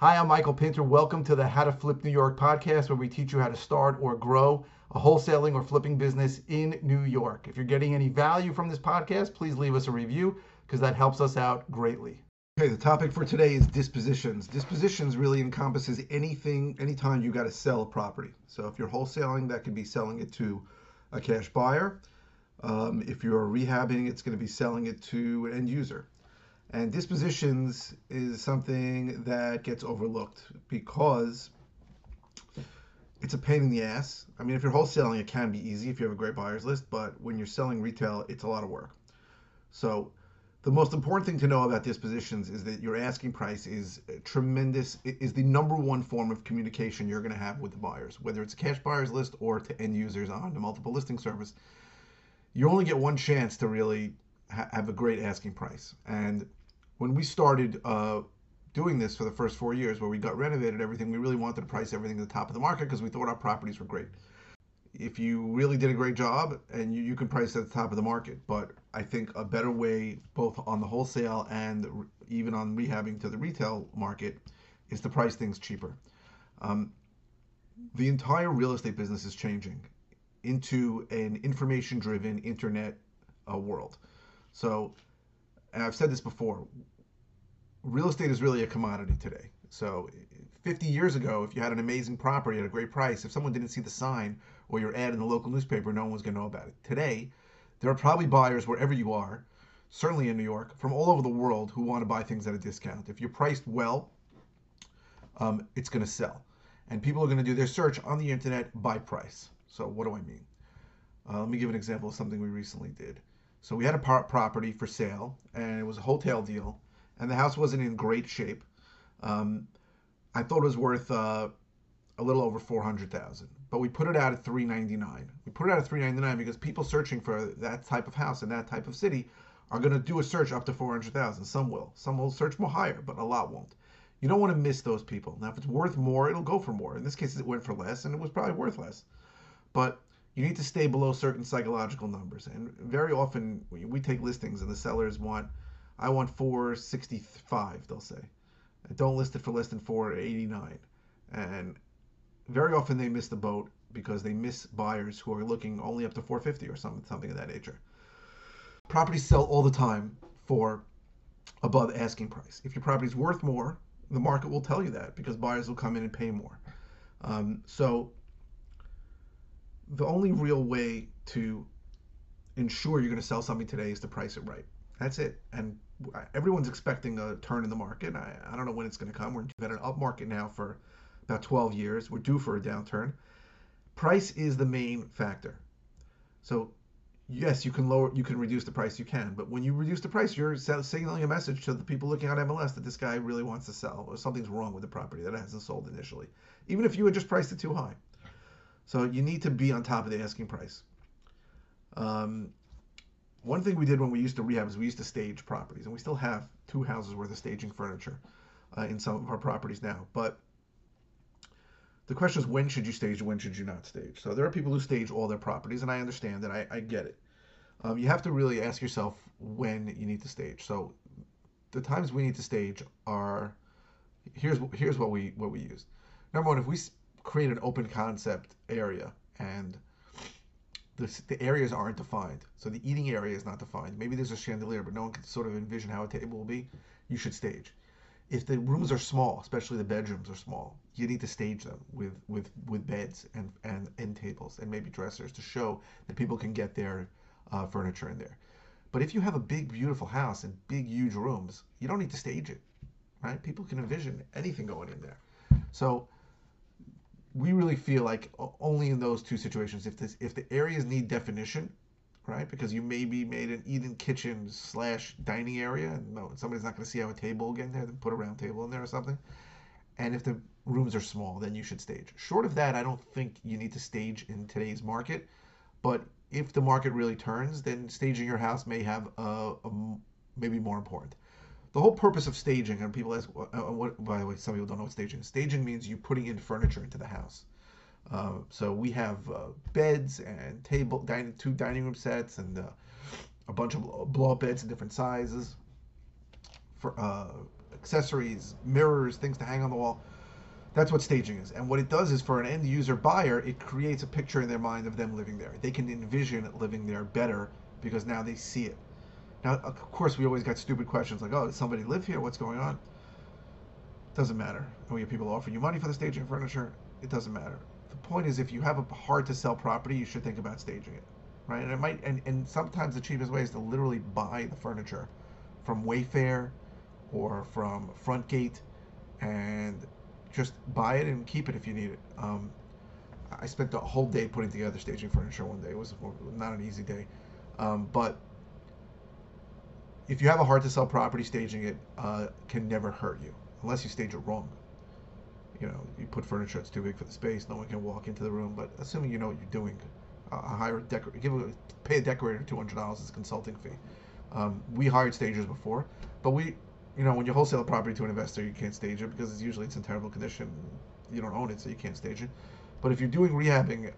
Hi, I'm Michael Pinter. Welcome to the How to Flip New York podcast, where we teach you how to start or grow a wholesaling or flipping business in New York. If you're getting any value from this podcast, please leave us a review because that helps us out greatly. Okay, the topic for today is dispositions. Dispositions really encompasses anything, anytime you got to sell a property. So if you're wholesaling, that could be selling it to a cash buyer. If you're rehabbing, it's going to be selling it to an end user. And dispositions is something that gets overlooked because it's a pain in the ass. I mean, if you're wholesaling, it can be easy if you have a great buyer's list, but when you're selling retail, it's a lot of work. So the most important thing to know about dispositions is that your asking price is tremendous. It is the number one form of communication you're going to have with the buyers, whether it's a cash buyer's list or to end users on the multiple listing service. You only get one chance to really have a great asking price. And when we started doing this for the first 4 years, where we got renovated everything, we really wanted to price everything to the top of the market because we thought our properties were great. If you really did a great job, and you can price at the top of the market, but I think a better way, both on the wholesale and even on rehabbing to the retail market, is to price things cheaper. The entire real estate business is changing into an information-driven internet world. So, and I've said this before, real estate is really a commodity today. So 50 years ago, if you had an amazing property at a great price, if someone didn't see the sign or your ad in the local newspaper, no one was going to know about it. Today, there are probably buyers wherever you are, certainly in New York, from all over the world who want to buy things at a discount. If you're priced well, it's going to sell. And people are going to do their search on the internet by price. So what do I mean? Let me give an example of something we recently did. So we had a property for sale, and it was a hotel deal, and the house wasn't in great shape. I thought it was worth a little over $400,000, but we put it out at $399. We put it out at $399 because people searching for that type of house in that type of city are going to do a search up to $400,000. Some will search more higher, but a lot won't. You don't want to miss those people. Now, if it's worth more, it'll go for more. In this case, it went for less, and it was probably worth less, but you need to stay below certain psychological numbers. And very often we take listings and the sellers want, I want 465, they'll say. Don't list it for less than 489. And very often they miss the boat because they miss buyers who are looking only up to 450 or something of that nature. Properties sell all the time for above asking price. If your property's worth more, the market will tell you that because buyers will come in and pay more. The only real way to ensure you're going to sell something today is to price it right. That's it. And everyone's expecting a turn in the market. I don't know when it's going to come. We've had an up market now for about 12 years. We're due for a downturn. Price is the main factor. So yes, you can reduce the price you can, but when you reduce the price, you're signaling a message to the people looking on MLS that this guy really wants to sell, or something's wrong with the property that it hasn't sold initially, even if you had just priced it too high. So you need to be on top of the asking price. One thing we did when we used to rehab is we used to stage properties, and we still have two houses worth of staging furniture in some of our properties now. But the question is, when should you stage and when should you not stage? So there are people who stage all their properties, and I understand that. I get it. You have to really ask yourself when you need to stage. So the times we need to stage are, here's what we use. Number one, if we create an open concept area and the areas aren't defined. So the eating area is not defined. Maybe there's a chandelier, but no one can sort of envision how a table will be. You should stage. If the rooms are small, especially the bedrooms are small, you need to stage them with beds and end tables and maybe dressers to show that people can get their furniture in there. But if you have a big, beautiful house and big, huge rooms, you don't need to stage it, right? People can envision anything going in there. So we really feel like only in those two situations, if the areas need definition, right? Because you maybe made an eat-in kitchen / dining area, and no, somebody's not going to see how a table will get in there, then put a round table in there or something. And if the rooms are small, then you should stage. Short of that, I don't think you need to stage in today's market. But if the market really turns, then staging your house may have maybe more important. The whole purpose of staging, and people ask, by the way, some people don't know what staging is. Staging means you putting in furniture into the house. So we have beds and two dining room sets and a bunch of blow-up beds in different sizes, for accessories, mirrors, things to hang on the wall. That's what staging is. And what it does is, for an end user buyer, it creates a picture in their mind of them living there. They can envision living there better because now they see it. Now, of course, we always got stupid questions like, oh, does somebody live here? What's going on? Doesn't matter. And we have people offer you money for the staging furniture. It doesn't matter. The point is, if you have a hard to sell property, you should think about staging it, right? And it might, and sometimes the cheapest way is to literally buy the furniture from Wayfair or from Frontgate and just buy it and keep it if you need it. I spent the whole day putting together staging furniture one day. It was not an easy day, but if you have a hard to sell property, staging it can never hurt you, unless you stage it wrong. You know, you put furniture that's too big for the space, no one can walk into the room. But assuming you know what you're doing, pay a decorator $200 as a consulting fee. We hired stagers before, but you know, when you wholesale a property to an investor, you can't stage it because it's usually in terrible condition. You don't own it, so you can't stage it. But if you're doing rehabbing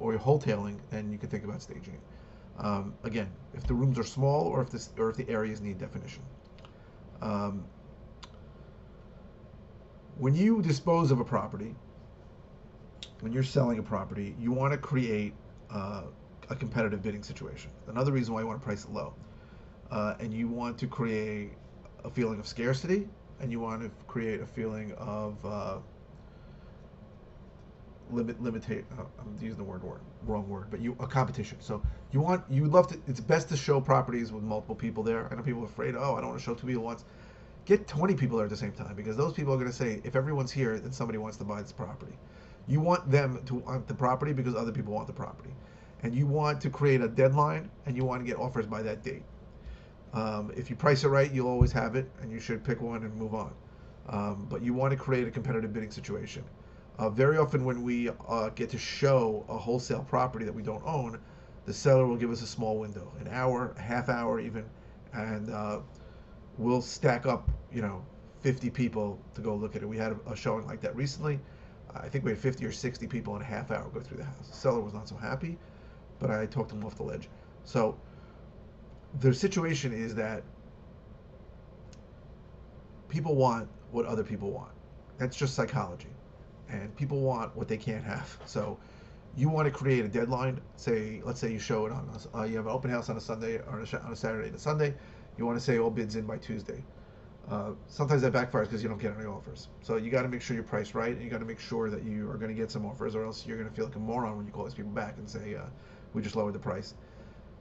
or you're wholetailing, then you can think about staging it. Again, if the rooms are small or if the areas need definition. When you dispose of a property, when you're selling a property, you want to create a competitive bidding situation. Another reason why you want to price it low. And you want to create a feeling of scarcity, and you want to create a feeling of I'm using the wrong word, but a competition. So it's best to show properties with multiple people there. I know people are afraid, oh, I don't want to show two people at once. Get 20 people there at the same time, because those people are going to say, if everyone's here, then somebody wants to buy this property. You want them to want the property because other people want the property. And you want to create a deadline, and you want to get offers by that date. If you price it right, you'll always have it, and you should pick one and move on. But you want to create a competitive bidding situation. Very often when we get to show a wholesale property that we don't own, the seller will give us a small window, an hour, a half hour even, and we'll stack up, you know, 50 people to go look at it. We had a showing like that recently. I think we had 50 or 60 people in a half hour go through the house. The seller was not so happy, but I talked him off the ledge. So the situation is that people want what other people want. That's just psychology. And people want what they can't have. So you want to create a deadline. Let's say you show it on you have an open house on a Sunday or on a Saturday and a Sunday. You want to say all bids in by Tuesday. Sometimes that backfires because you don't get any offers. So you got to make sure you price right, and you got to make sure that you are going to get some offers, or else you're going to feel like a moron when you call these people back and say, we just lowered the price.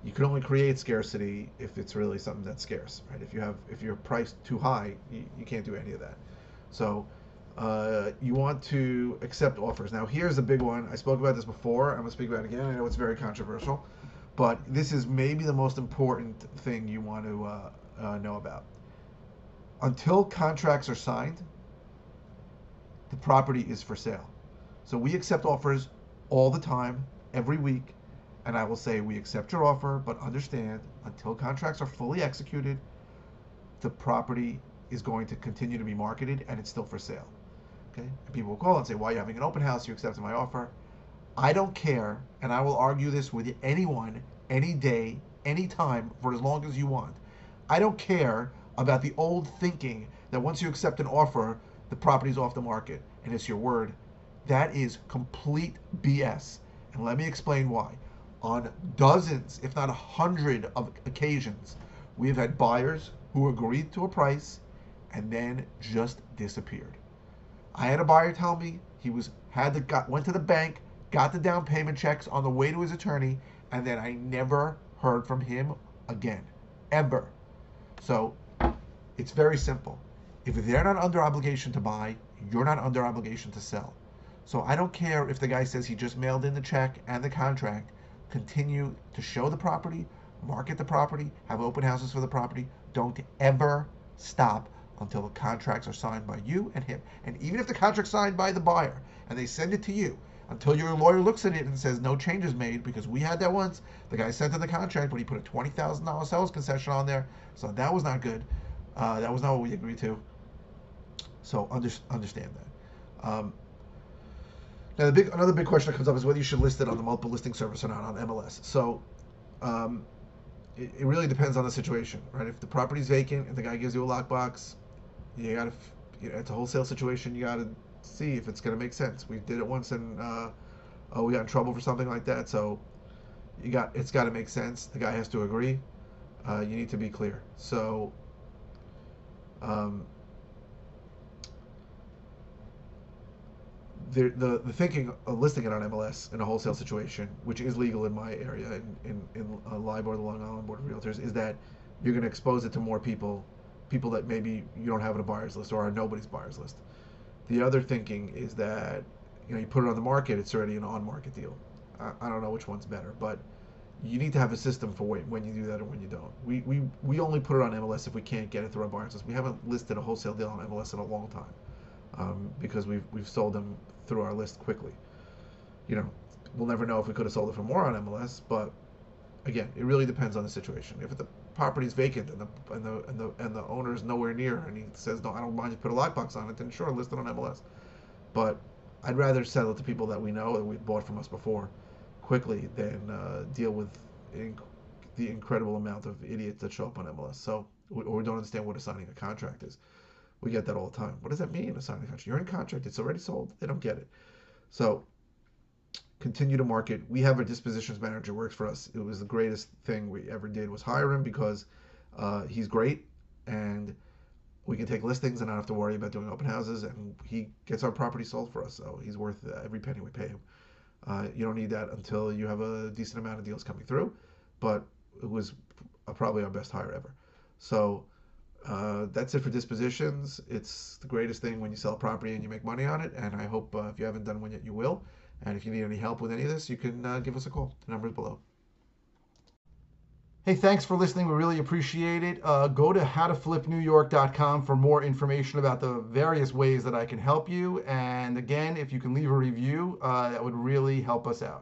You can only create scarcity if it's really something that's scarce, right? If you're priced too high, you can't do any of that. So you want to accept offers. Now here's a big one. I spoke about this before. I'm going to speak about it again. I know it's very controversial, but this is maybe the most important thing you want to know about. Until contracts are signed, the property is for sale. So we accept offers all the time, every week, and I will say we accept your offer, but understand until contracts are fully executed, the property is going to continue to be marketed and it's still for sale. Okay? And people will call and say, why are you having an open house? You accepted my offer. I don't care, and I will argue this with anyone, any day, any time, for as long as you want. I don't care about the old thinking that once you accept an offer, the property's off the market and it's your word. That is complete BS. And let me explain why. On dozens, if not 100 of occasions, we've had buyers who agreed to a price and then just disappeared. I had a buyer tell me he went to the bank, got the down payment checks on the way to his attorney, and then I never heard from him again, ever. So it's very simple. If they're not under obligation to buy, you're not under obligation to sell. So I don't care if the guy says he just mailed in the check and the contract. Continue to show the property, market the property, have open houses for the property. Don't ever stop until the contracts are signed by you and him. And even if the contract's signed by the buyer and they send it to you, until your lawyer looks at it and says no changes made, because we had that once. The guy sent in the contract, but he put a $20,000 seller's concession on there, so that was not good. That was not what we agreed to. So understand that. Now another big question that comes up is whether you should list it on the multiple listing service or not on MLS. So it really depends on the situation, right? If the property's vacant and the guy gives you a lockbox, you gotta, it's a wholesale situation. You gotta see if it's gonna make sense. We did it once and we got in trouble for something like that. So it's gotta make sense. The guy has to agree. You need to be clear. So the thinking of listing it on MLS in a wholesale situation, which is legal in my area, in LIBOR, the Long Island Board of Realtors, is that you're going to expose it to more people, people that maybe you don't have in a buyer's list or are nobody's buyer's list. The other thinking is that, you know, you put it on the market, it's already an on-market deal. I don't know which one's better, but you need to have a system for when you do that or when you don't. We only put it on MLS if we can't get it through our buyer's list. We haven't listed a wholesale deal on MLS in a long time because we've sold them through our list quickly. You know, we'll never know if we could have sold it for more on MLS, but again, it really depends on the situation. If the property's vacant and the owner's nowhere near and he says, no, I don't mind, you put a lot box on it, then sure, list it on MLS. But I'd rather sell it to people that we know that we've bought from us before quickly than deal with the incredible amount of idiots that show up on MLS. So, or don't understand what assigning a contract is. We get that all the time. What does that mean, assigning a contract? You're in contract. It's already sold. They don't get it. So, continue to market. We have a dispositions manager who works for us. It was the greatest thing we ever did was hire him because he's great and we can take listings and not have to worry about doing open houses. And he gets our property sold for us. So he's worth every penny we pay him. You don't need that until you have a decent amount of deals coming through, but it was probably our best hire ever. So that's it for dispositions. It's the greatest thing when you sell a property and you make money on it, and I hope if you haven't done one yet, you will. And if you need any help with any of this, you can give us a call. The number is below. Hey, thanks for listening. We really appreciate it. Go to howtoflipnewyork.com for more information about the various ways that I can help you. And again, if you can leave a review, that would really help us out.